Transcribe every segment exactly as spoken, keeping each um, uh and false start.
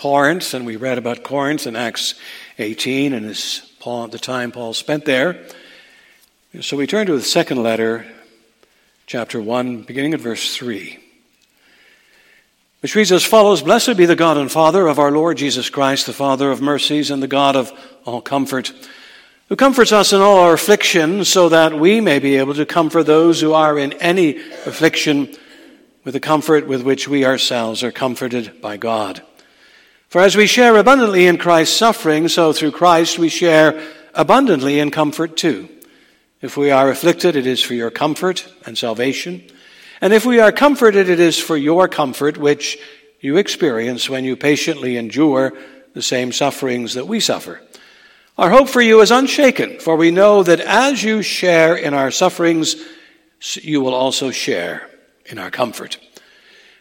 Corinth, and we read about Corinth in Acts eighteen and his Paul, the time Paul spent there. So we turn to the second letter, chapter one, beginning at verse three, which reads as follows: Blessed be the God and Father of our Lord Jesus Christ, the Father of mercies and the God of all comfort, who comforts us in all our affliction, so that we may be able to comfort those who are in any affliction with the comfort with which we ourselves are comforted by God. For as we share abundantly in Christ's suffering, so through Christ we share abundantly in comfort too. If we are afflicted, it is for your comfort and salvation. And if we are comforted, it is for your comfort, which you experience when you patiently endure the same sufferings that we suffer. Our hope for you is unshaken, for we know that as you share in our sufferings, you will also share in our comfort.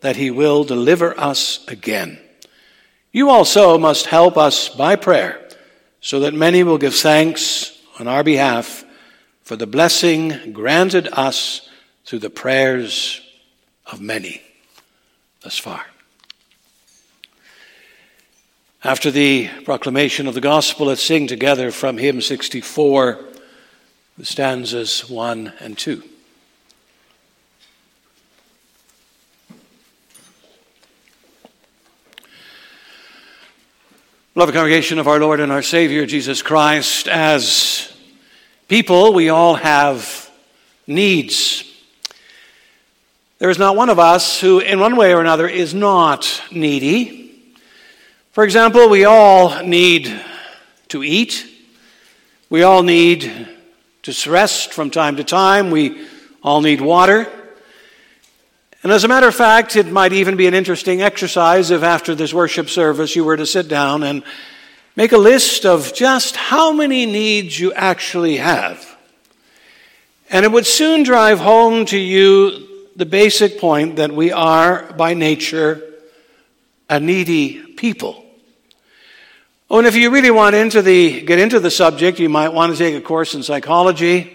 that he will deliver us again. You also must help us by prayer, so that many will give thanks on our behalf for the blessing granted us through the prayers of many. Thus far. After the proclamation of the gospel, let's sing together from hymn sixty-four, the stanzas one and two. Beloved congregation of our Lord and our Savior, Jesus Christ, as people, we all have needs. There is not one of us who, in one way or another, is not needy. For example, we all need to eat. We all need to rest from time to time. We all need water. And as a matter of fact, it might even be an interesting exercise if after this worship service you were to sit down and make a list of just how many needs you actually have. And it would soon drive home to you the basic point that we are, by nature, a needy people. Oh, and if you really want into the get into the subject, you might want to take a course in psychology,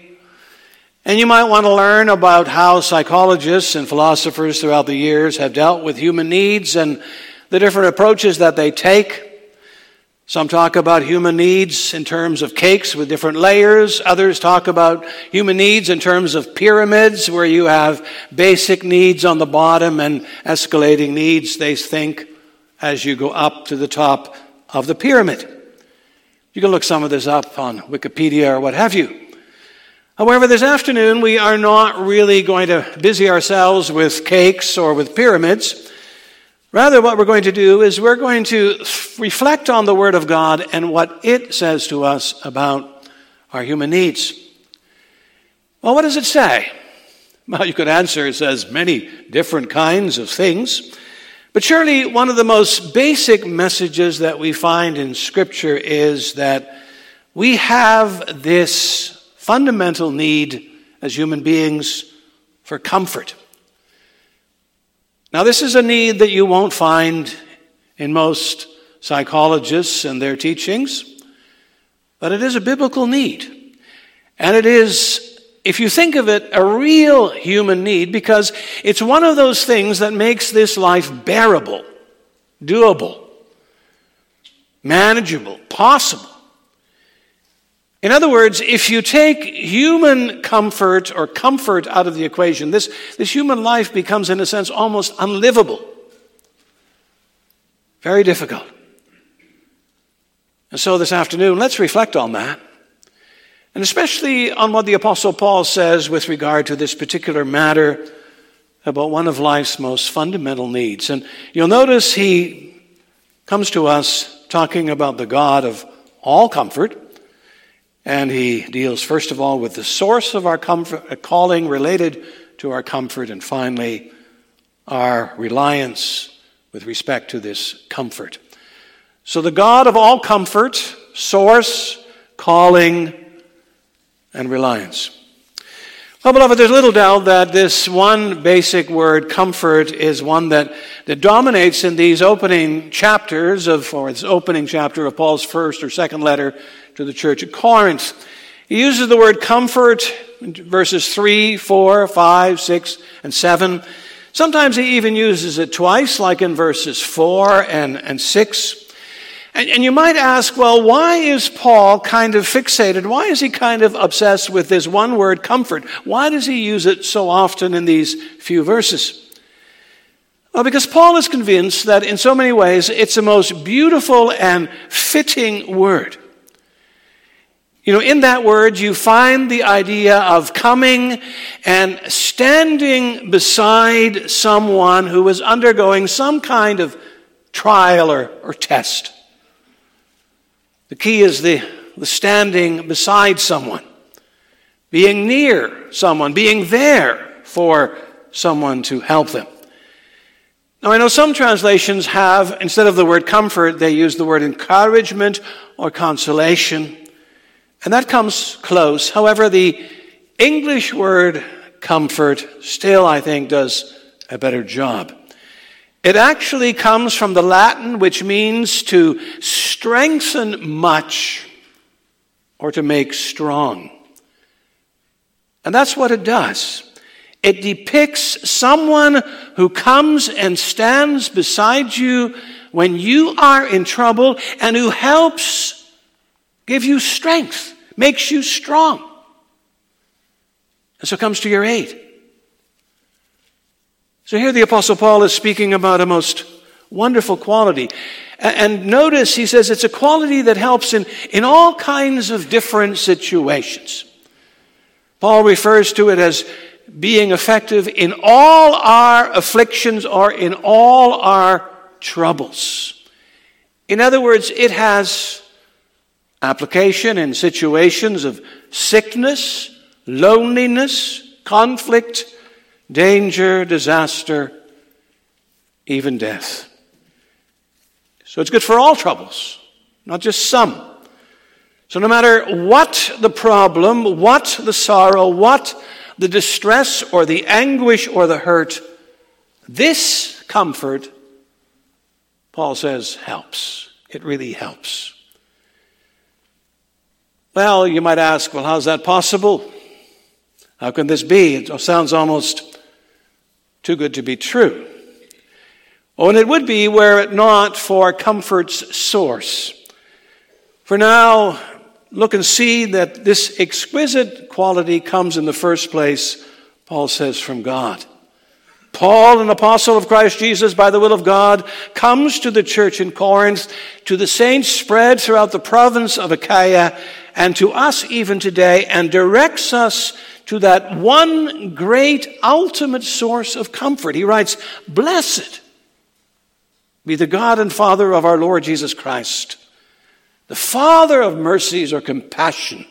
and you might want to learn about how psychologists and philosophers throughout the years have dealt with human needs and the different approaches that they take. Some talk about human needs in terms of cakes with different layers. Others talk about human needs in terms of pyramids, where you have basic needs on the bottom and escalating needs, they think, as you go up to the top of the pyramid. You can look some of this up on Wikipedia or what have you. However, this afternoon we are not really going to busy ourselves with cakes or with pyramids. Rather, what we're going to do is we're going to reflect on the Word of God and what it says to us about our human needs. Well, what does it say? Well, you could answer it says many different kinds of things. But surely one of the most basic messages that we find in Scripture is that we have this fundamental need as human beings for comfort. Now, this is a need that you won't find in most psychologists and their teachings, but it is a biblical need. And it is, if you think of it, a real human need, because it's one of those things that makes this life bearable, doable, manageable, possible. In other words, if you take human comfort or comfort out of the equation, this, this human life becomes, in a sense, almost unlivable. Very difficult. And so this afternoon, let's reflect on that. And especially on what the Apostle Paul says with regard to this particular matter about one of life's most fundamental needs. And you'll notice he comes to us talking about the God of all comfort. And he deals, first of all, with the source of our comfort, a calling related to our comfort, and finally, our reliance with respect to this comfort. So the God of all comfort, source, calling, and reliance. Well, beloved, there's little doubt that this one basic word, comfort, is one that, that dominates in these opening chapters of, or this opening chapter of Paul's first or second letter to the church at Corinth. He uses the word comfort in verses three, four, five, six, and seven. Sometimes he even uses it twice, like in verses four and six. And, and you might ask, well, why is Paul kind of fixated? Why is he kind of obsessed with this one word, comfort? Why does he use it so often in these few verses? Well, because Paul is convinced that in so many ways it's the most beautiful and fitting word. You know, in that word, you find the idea of coming and standing beside someone who is undergoing some kind of trial or, or test. The key is the, the standing beside someone, being near someone, being there for someone to help them. Now, I know some translations have, instead of the word comfort, they use the word encouragement or consolation. And that comes close. However, the English word comfort still, I think, does a better job. It actually comes from the Latin, which means to strengthen much or to make strong. And that's what it does. It depicts someone who comes and stands beside you when you are in trouble and who helps give you strength, makes you strong, and so comes to your aid. So here the Apostle Paul is speaking about a most wonderful quality. And notice he says it's a quality that helps in, in all kinds of different situations. Paul refers to it as being effective in all our afflictions or in all our troubles. In other words, it has application in situations of sickness, loneliness, conflict, danger, disaster, even death. So it's good for all troubles, not just some. So no matter what the problem, what the sorrow, what the distress or the anguish or the hurt, this comfort, Paul says, helps. It really helps. Well, you might ask, well, how's that possible? How can this be? It sounds almost too good to be true. Oh, and it would be were it not for comfort's source. For now, look and see that this exquisite quality comes in the first place, Paul says, from God. Paul, an apostle of Christ Jesus by the will of God, comes to the church in Corinth, to the saints spread throughout the province of Achaia, and to us even today, and directs us to that one great ultimate source of comfort. He writes, "Blessed be the God and Father of our Lord Jesus Christ, the Father of mercies or compassion,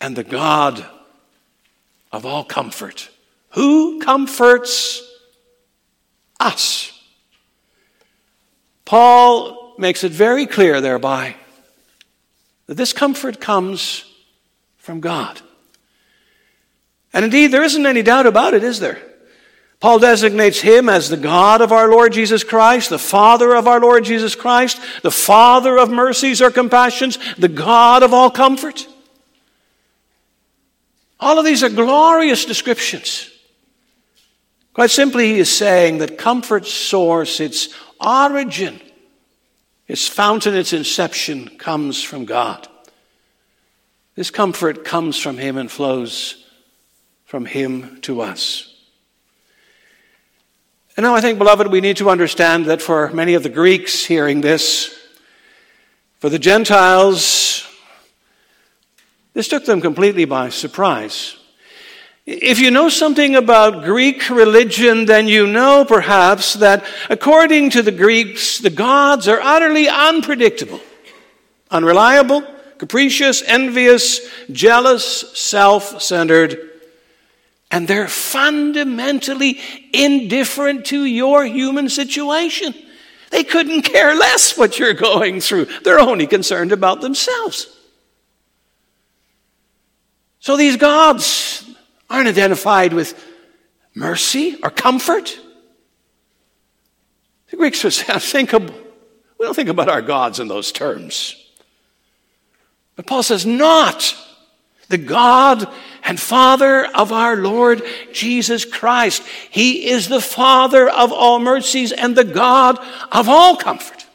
and the God of all comfort, who comforts us." Paul makes it very clear thereby that this comfort comes from God. And indeed, there isn't any doubt about it, is there? Paul designates him as the God of our Lord Jesus Christ, the Father of our Lord Jesus Christ, the Father of mercies or compassions, the God of all comfort. All of these are glorious descriptions. Quite simply, he is saying that comfort's source, its origin, its fountain, its inception comes from God. This comfort comes from him and flows from him to us. And now I think, beloved, we need to understand that for many of the Greeks hearing this, for the Gentiles, this took them completely by surprise. If you know something about Greek religion, then you know perhaps that according to the Greeks, the gods are utterly unpredictable, unreliable, capricious, envious, jealous, self-centered, and they're fundamentally indifferent to your human situation. They couldn't care less what you're going through. They're only concerned about themselves. So these gods aren't identified with mercy or comfort. The Greeks would say, unthinkable. We don't think about our gods in those terms. But Paul says, not the God and Father of our Lord Jesus Christ. He is the Father of all mercies and the God of all comfort.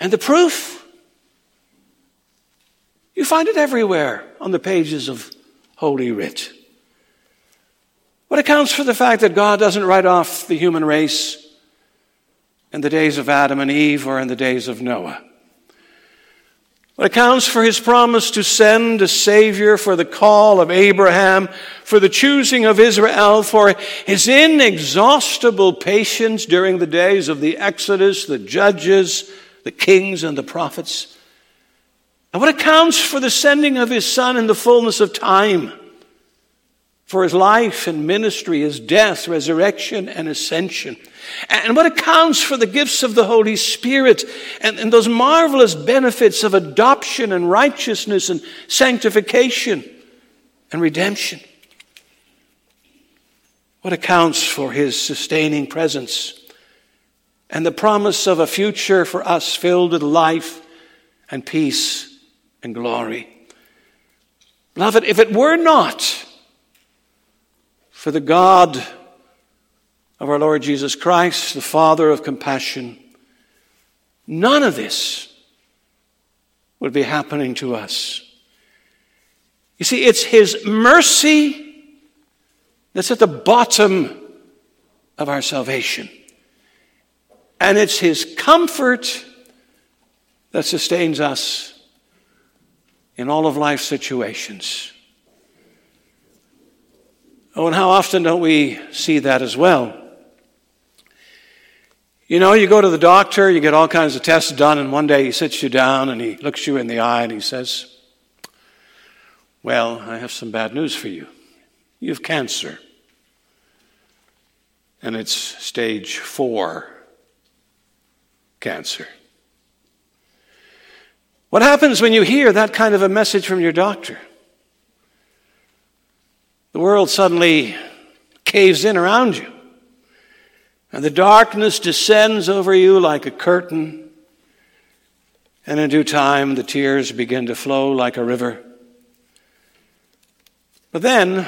And the proof? You find it everywhere on the pages of Holy Writ. What accounts for the fact that God doesn't write off the human race in the days of Adam and Eve or in the days of Noah? What accounts for his promise to send a Savior, for the call of Abraham, for the choosing of Israel, for his inexhaustible patience during the days of the Exodus, the Judges, the Kings, and the Prophets? And what accounts for the sending of his Son in the fullness of time, for his life and ministry, his death, resurrection, and ascension? And what accounts for the gifts of the Holy Spirit and, and those marvelous benefits of adoption and righteousness and sanctification and redemption? What accounts for his sustaining presence and the promise of a future for us filled with life and peace and glory? Beloved, if it were not for the God of our Lord Jesus Christ, the Father of compassion, none of this would be happening to us. You see, it's his mercy that's at the bottom of our salvation. And it's his comfort that sustains us in all of life's situations. Oh, and how often don't we see that as well? You know, you go to the doctor, you get all kinds of tests done, and one day he sits you down and he looks you in the eye and he says, well, I have some bad news for you. You have cancer. And it's stage four cancer. What happens when you hear that kind of a message from your doctor? The world suddenly caves in around you, and the darkness descends over you like a curtain, and in due time the tears begin to flow like a river. But then,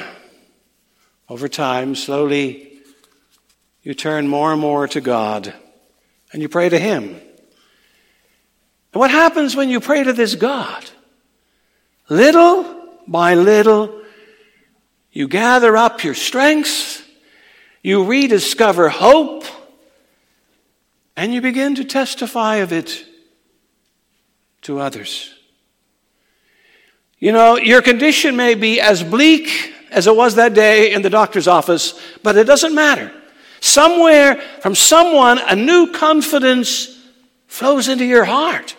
over time, slowly, you turn more and more to God, and you pray to him. And what happens when you pray to this God? Little by little, you gather up your strength, you rediscover hope, and you begin to testify of it to others. You know, your condition may be as bleak as it was that day in the doctor's office, but it doesn't matter. Somewhere, from someone, a new confidence flows into your heart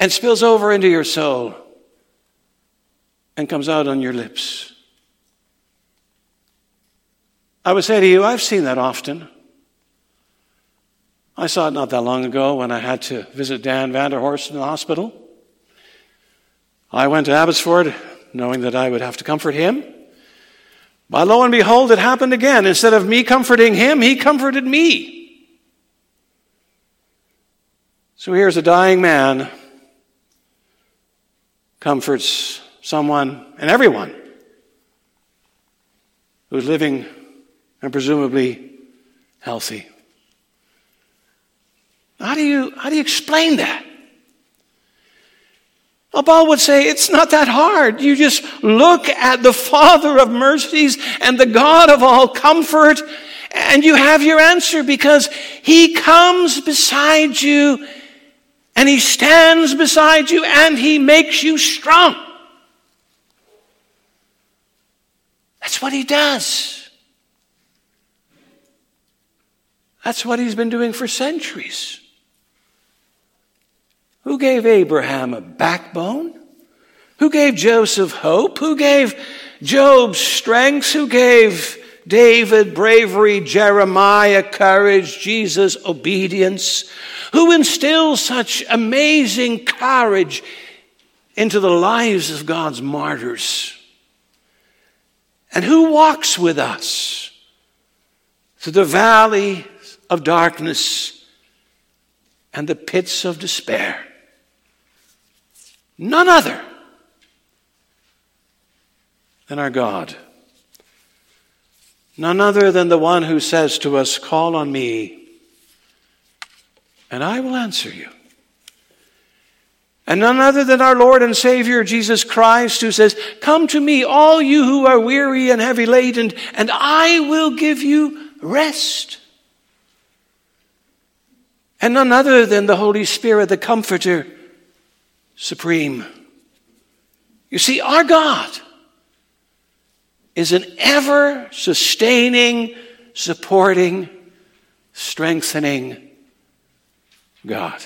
and spills over into your soul and comes out on your lips. I would say to you, I've seen that often. I saw it not that long ago when I had to visit Dan Vanderhorst in the hospital. I went to Abbotsford knowing that I would have to comfort him. But lo and behold, it happened again. Instead of me comforting him, he comforted me. So here's a dying man comforts someone and everyone who's living and presumably healthy. How do you, how do you explain that? Well, Paul would say it's not that hard. You just look at the Father of mercies and the God of all comfort, and you have your answer, because he comes beside you and he stands beside you and he makes you strong. That's what he does. That's what he's been doing for centuries. Who gave Abraham a backbone? Who gave Joseph hope? Who gave Job strength? Who gave David, bravery; Jeremiah, courage; Jesus, obedience. Who instills such amazing courage into the lives of God's martyrs? And who walks with us through the valley of darkness and the pits of despair? None other than our God. None other than the one who says to us, "Call on me, and I will answer you." And none other than our Lord and Savior, Jesus Christ, who says, "Come to me, all you who are weary and heavy laden, and I will give you rest." And none other than the Holy Spirit, the Comforter Supreme. You see, our God is an ever-sustaining, supporting, strengthening God.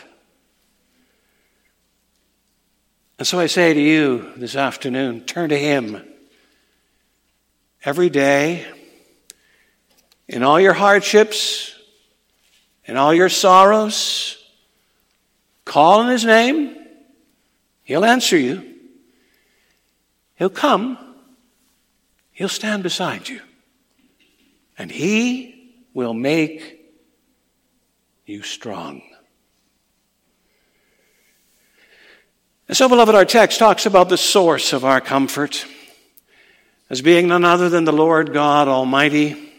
And so I say to you this afternoon, turn to Him every day in all your hardships, in all your sorrows. Call on His name. He'll answer you. He'll come. He'll stand beside you. And He will make you strong. And so, beloved, our text talks about the source of our comfort as being none other than the Lord God Almighty.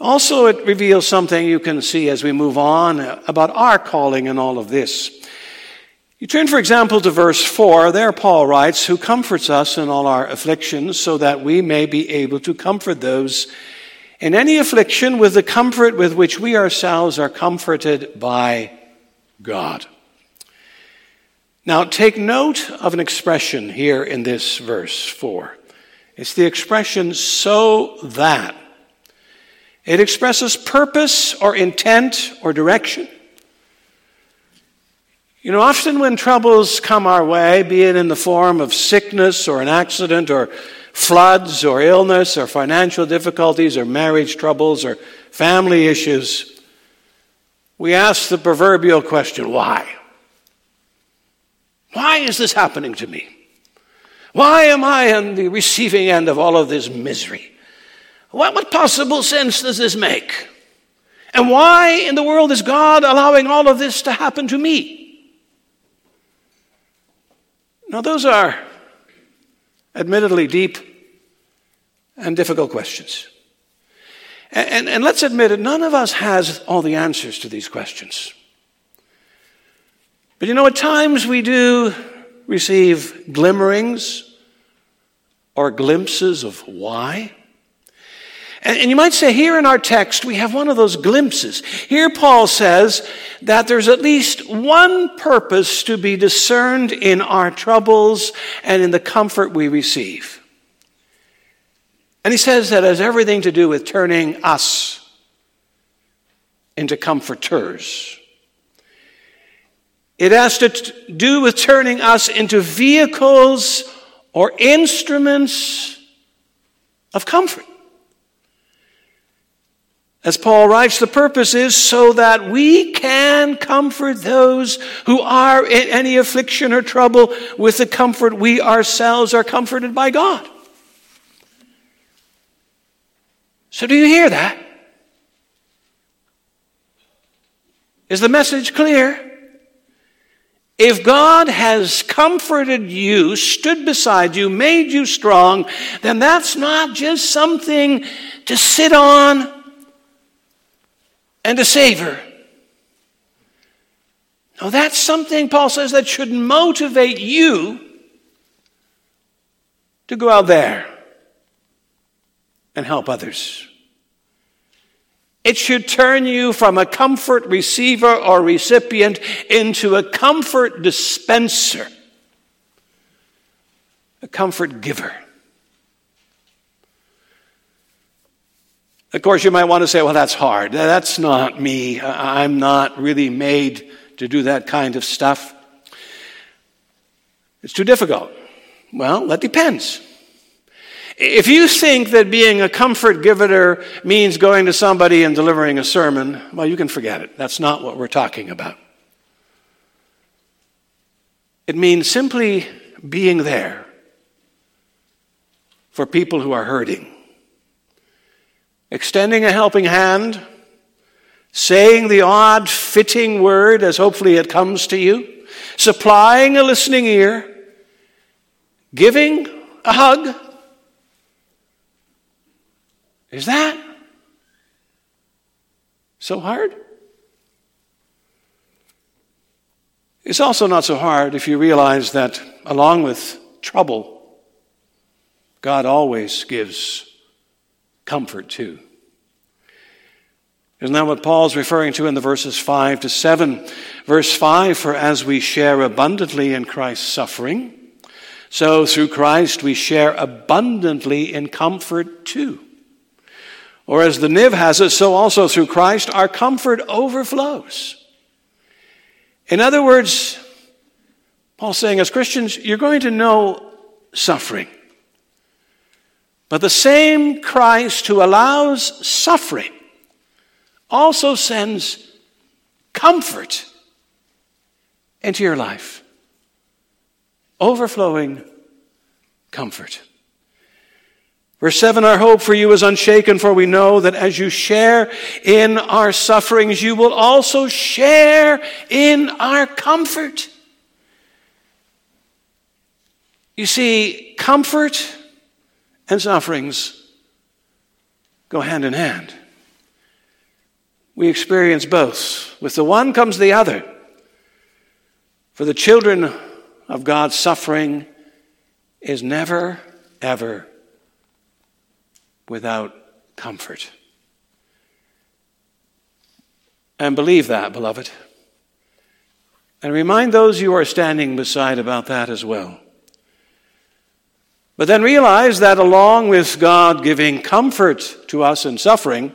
Also, it reveals something you can see as we move on about our calling in all of this. You turn, for example, to verse four. There Paul writes, "Who comforts us in all our afflictions, so that we may be able to comfort those in any affliction with the comfort with which we ourselves are comforted by God." Now, take note of an expression here in this verse four. It's the expression, "so that." It expresses purpose or intent or direction. You know, often when troubles come our way, be it in the form of sickness or an accident or floods or illness or financial difficulties or marriage troubles or family issues, we ask the proverbial question, why? Why is this happening to me? Why am I on the receiving end of all of this misery? What, what possible sense does this make? And why in the world is God allowing all of this to happen to me? Now, those are admittedly deep and difficult questions. And, and, and let's admit it, none of us has all the answers to these questions. But you know, at times we do receive glimmerings or glimpses of why. And, and you might say here in our text, we have one of those glimpses. Here Paul says that there's at least one purpose to be discerned in our troubles and in the comfort we receive. And he says that has everything to do with turning us into comforters. It has to t- do with turning us into vehicles or instruments of comfort. As Paul writes, the purpose is so that we can comfort those who are in any affliction or trouble with the comfort we ourselves are comforted by God. So do you hear that? Is the message clear? If God has comforted you, stood beside you, made you strong, then that's not just something to sit on and to savor. Now that's something, Paul says, that should motivate you to go out there and help others. It should turn you from a comfort receiver or recipient into a comfort dispenser, a comfort giver. Of course, you might want to say, well, that's hard. That's not me. I'm not really made to do that kind of stuff. It's too difficult. Well, that depends. If you think that being a comfort giver means going to somebody and delivering a sermon, well, you can forget it. That's not what we're talking about. It means simply being there for people who are hurting. Extending a helping hand, saying the odd fitting word as hopefully it comes to you, supplying a listening ear, giving a hug. Is that so hard? It's also not so hard if you realize that along with trouble, God always gives comfort too. Isn't that what Paul's referring to in the verses five to seven? Verse five, for as we share abundantly in Christ's suffering, so through Christ we share abundantly in comfort too. Or as the N I V has it, so also through Christ our comfort overflows. In other words, Paul's saying, as Christians, you're going to know suffering. But the same Christ who allows suffering also sends comfort into your life. Overflowing comfort. Verse seven, our hope for you is unshaken, for we know that as you share in our sufferings, you will also share in our comfort. You see, comfort and sufferings go hand in hand. We experience both. With the one comes the other. For the children of God, suffering is never, ever without comfort. And believe that, beloved. And remind those you are standing beside about that as well. But then realize that along with God giving comfort to us in suffering,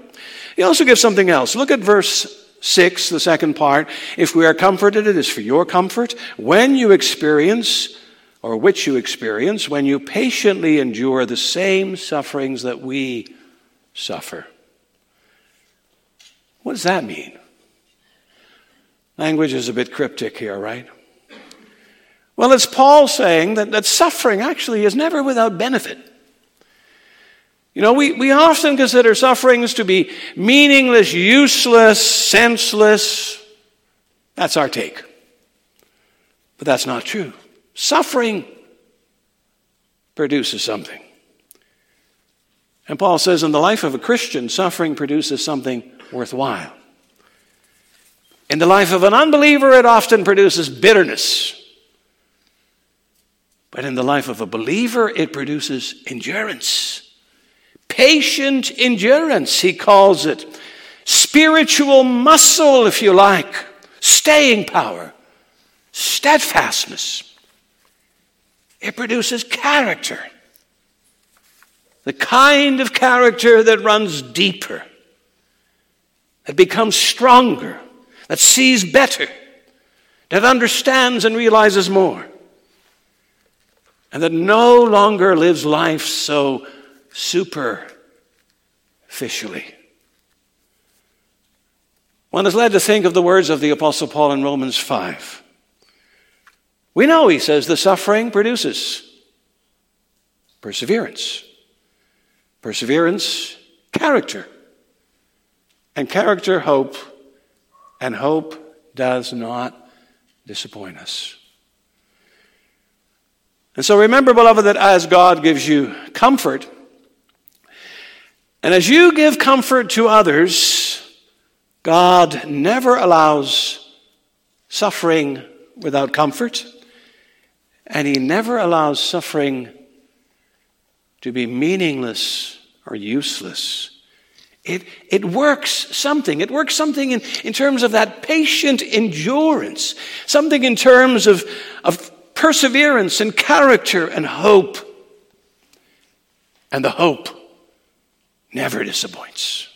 He also gives something else. Look at verse six, the second part. If we are comforted, it is for your comfort. When you experience or which you experience when you patiently endure the same sufferings that we suffer. What does that mean? Language is a bit cryptic here, right? Well, it's Paul saying that, that suffering actually is never without benefit. You know, we, we often consider sufferings to be meaningless, useless, senseless. That's our take. But that's not true. Suffering produces something. And Paul says in the life of a Christian, suffering produces something worthwhile. In the life of an unbeliever, it often produces bitterness. But in the life of a believer, it produces endurance. Patient endurance, he calls it. Spiritual muscle, if you like. Staying power. Steadfastness. It produces character, the kind of character that runs deeper, that becomes stronger, that sees better, that understands and realizes more, and that no longer lives life so superficially. One is led to think of the words of the Apostle Paul in Romans five. We know, he says, the suffering produces perseverance. Perseverance, character. And character, hope. And hope does not disappoint us. And so remember, beloved, that as God gives you comfort, and as you give comfort to others, God never allows suffering without comfort. And he never allows suffering to be meaningless or useless. It, it works something. It works something in, in terms of that patient endurance, something in terms of, of perseverance and character and hope. And the hope never disappoints.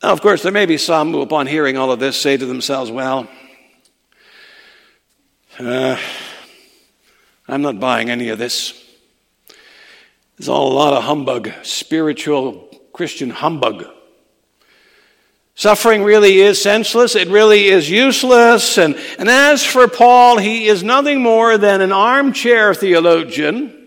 Now, of course, there may be some who, upon hearing all of this, say to themselves, well, Uh, I'm not buying any of this. There's all a lot of humbug, spiritual Christian humbug. Suffering really is senseless. It really is useless. And, and as for Paul, he is nothing more than an armchair theologian.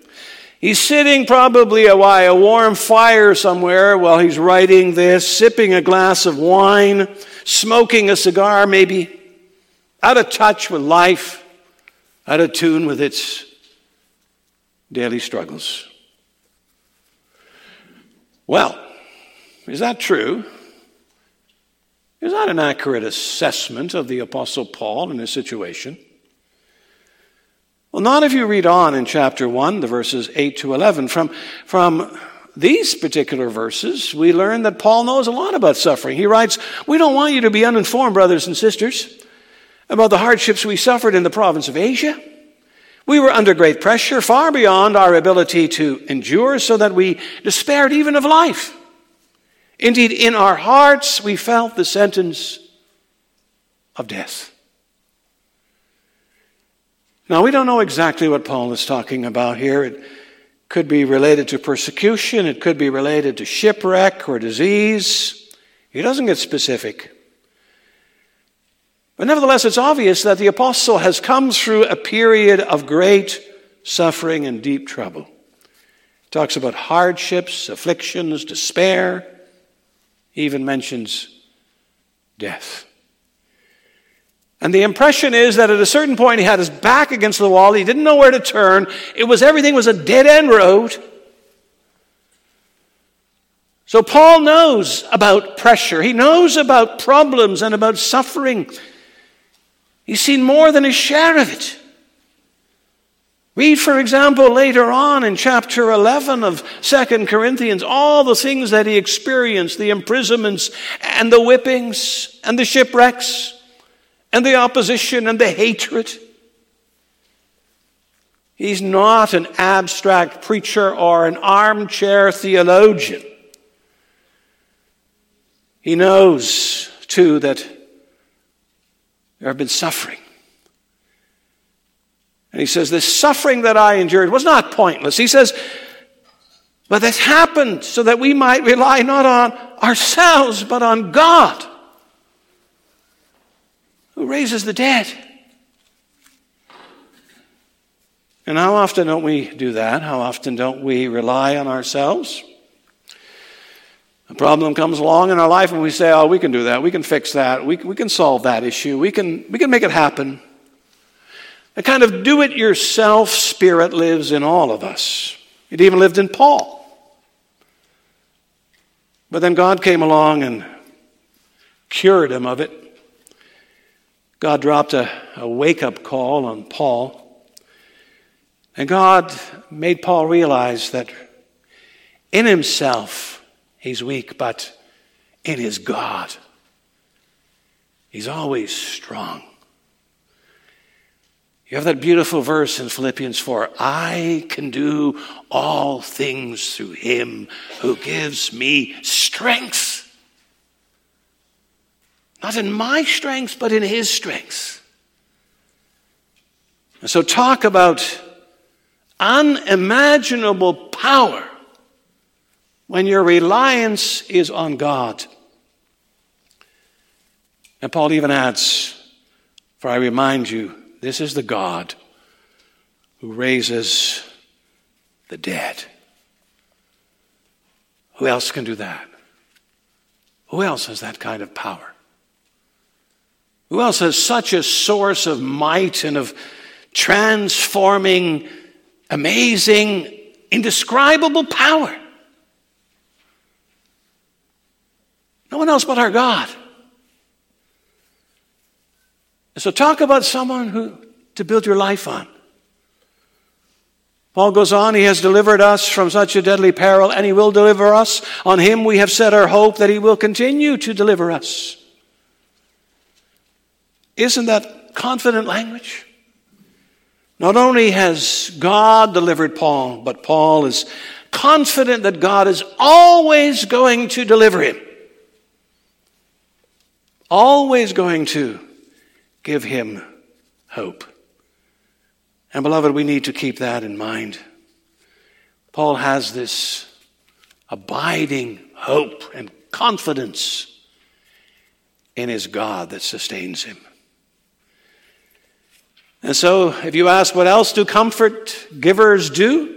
He's sitting probably a, a warm fire somewhere while he's writing this, sipping a glass of wine, smoking a cigar maybe, out of touch with life, out of tune with its daily struggles. Well, is that true? Is that an accurate assessment of the Apostle Paul and his situation? Well, not if you read on in chapter one, the verses eight to eleven. From, from these particular verses, we learn that Paul knows a lot about suffering. He writes, "We don't want you to be uninformed, brothers and sisters, about the hardships we suffered in the province of Asia. We were under great pressure, far beyond our ability to endure, so that we despaired even of life. Indeed, in our hearts, we felt the sentence of death." Now, we don't know exactly what Paul is talking about here. It could be related to persecution. It could be related to shipwreck or disease. He doesn't get specific. But nevertheless, it's obvious that the apostle has come through a period of great suffering and deep trouble. He talks about hardships, afflictions, despair. Even mentions death. And the impression is that at a certain point he had his back against the wall. He didn't know where to turn. It was everything was a dead-end road. So Paul knows about pressure. He knows about problems and about suffering. He's seen more than his share of it. Read, for example, later on in chapter eleven of Second Corinthians, all the things that he experienced, the imprisonments and the whippings and the shipwrecks and the opposition and the hatred. He's not an abstract preacher or an armchair theologian. He knows, too, that there have been suffering. And he says, this suffering that I endured was not pointless. He says, but this happened so that we might rely not on ourselves, but on God, who raises the dead. And how often don't we do that? How often don't we rely on ourselves? A problem comes along in our life and we say, oh, we can do that. We can fix that. We, we can solve that issue. We can, we can make it happen. A kind of do-it-yourself spirit lives in all of us. It even lived in Paul. But then God came along and cured him of it. God dropped a, a wake-up call on Paul. And God made Paul realize that in himself he's weak, but in his God he's always strong. You have that beautiful verse in Philippians four, I can do all things through him who gives me strength. Not in my strength, but in his strength. And so talk about unimaginable power when your reliance is on God. And Paul even adds, for I remind you, this is the God who raises the dead. Who else can do that? Who else has that kind of power? Who else has such a source of might and of transforming, amazing, indescribable power? No one else but our God. So talk about someone who to build your life on. Paul goes on, he has delivered us from such a deadly peril, and he will deliver us. On him we have set our hope that he will continue to deliver us. Isn't that confident language? Not only has God delivered Paul, but Paul is confident that God is always going to deliver him. Always going to give him hope. And beloved, we need to keep that in mind. Paul has this abiding hope and confidence in his God that sustains him. And so, if you ask what else do comfort givers do?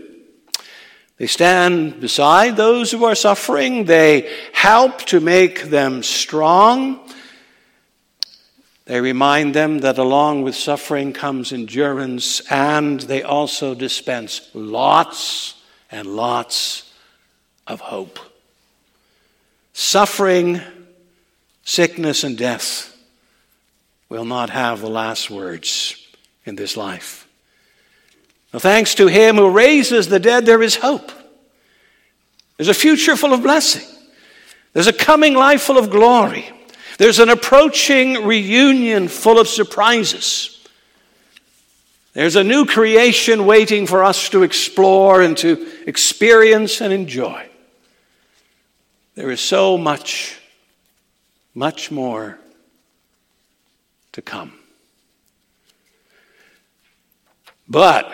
They stand beside those who are suffering. They help to make them strong. They remind them that along with suffering comes endurance, and they also dispense lots and lots of hope. Suffering, sickness, and death will not have the last words in this life. Now, thanks to him who raises the dead, there is hope. There's a future full of blessing. There's a coming life full of glory. There's an approaching reunion full of surprises. There's a new creation waiting for us to explore and to experience and enjoy. There is so much, much more to come. But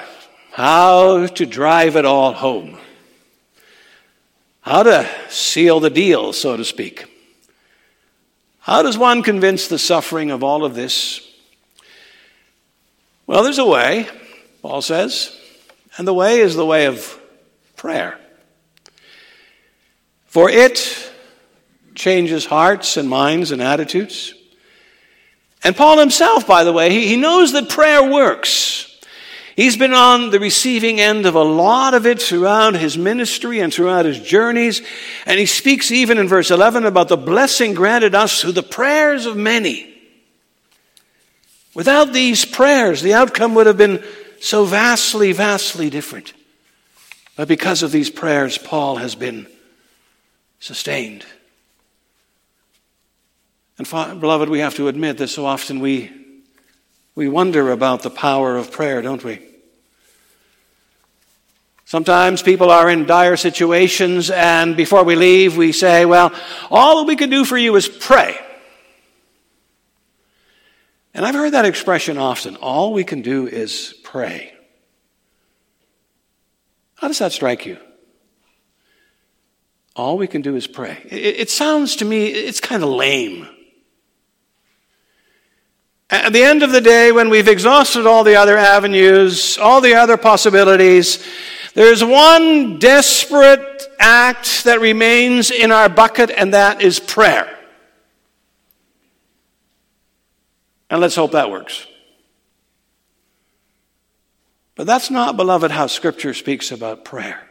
how to drive it all home? How to seal the deal, so to speak? How does one convince the suffering of all of this? Well, there's a way, Paul says, and the way is the way of prayer. For it changes hearts and minds and attitudes. And Paul himself, by the way, he, he knows that prayer works. He's been on the receiving end of a lot of it throughout his ministry and throughout his journeys. And he speaks even in verse eleven about the blessing granted us through the prayers of many. Without these prayers, the outcome would have been so vastly, vastly different. But because of these prayers, Paul has been sustained. And beloved, we have to admit that so often we we wonder about the power of prayer, don't we? Sometimes people are in dire situations, and before we leave, we say, well, all that we can do for you is pray. And I've heard that expression often, all we can do is pray. How does that strike you? All we can do is pray. It, it sounds to me, it's kind of lame. At the end of the day, when we've exhausted all the other avenues, all the other possibilities, there's one desperate act that remains in our bucket, and that is prayer. And let's hope that works. But that's not, beloved, how Scripture speaks about prayer.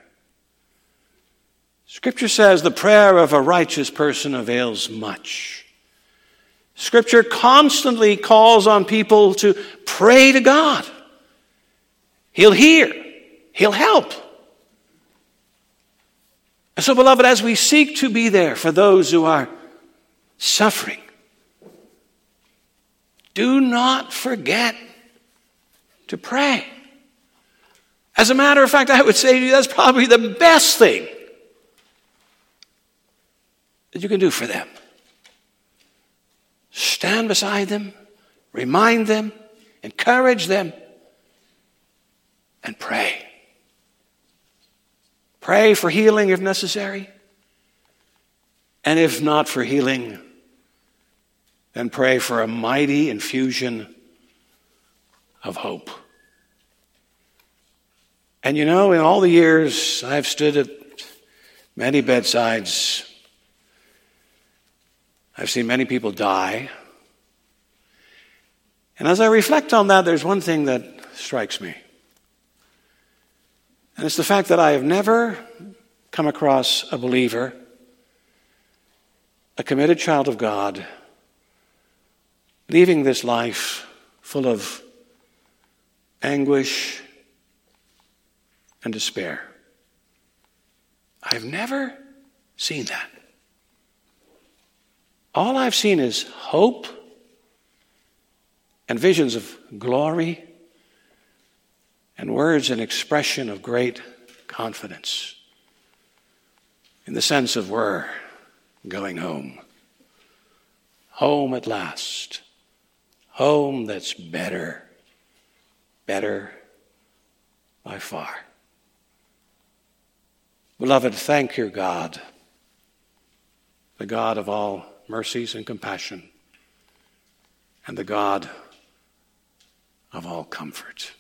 Scripture says the prayer of a righteous person avails much. Scripture constantly calls on people to pray to God. He'll hear. He'll help. And so, beloved, as we seek to be there for those who are suffering, do not forget to pray. As a matter of fact, I would say to you, that's probably the best thing that you can do for them. Stand beside them, remind them, encourage them, and pray. Pray for healing if necessary, and if not for healing, then pray for a mighty infusion of hope. And you know, in all the years I've stood at many bedsides, I've seen many people die. And as I reflect on that, there's one thing that strikes me. And it's the fact that I have never come across a believer, a committed child of God, leaving this life full of anguish and despair. I've never seen that. All I've seen is hope and visions of glory and words and expression of great confidence in the sense of we're going home. Home at last. Home that's better, better, by far. Beloved, thank your God, the God of all mercies and compassion, and the God of all comfort.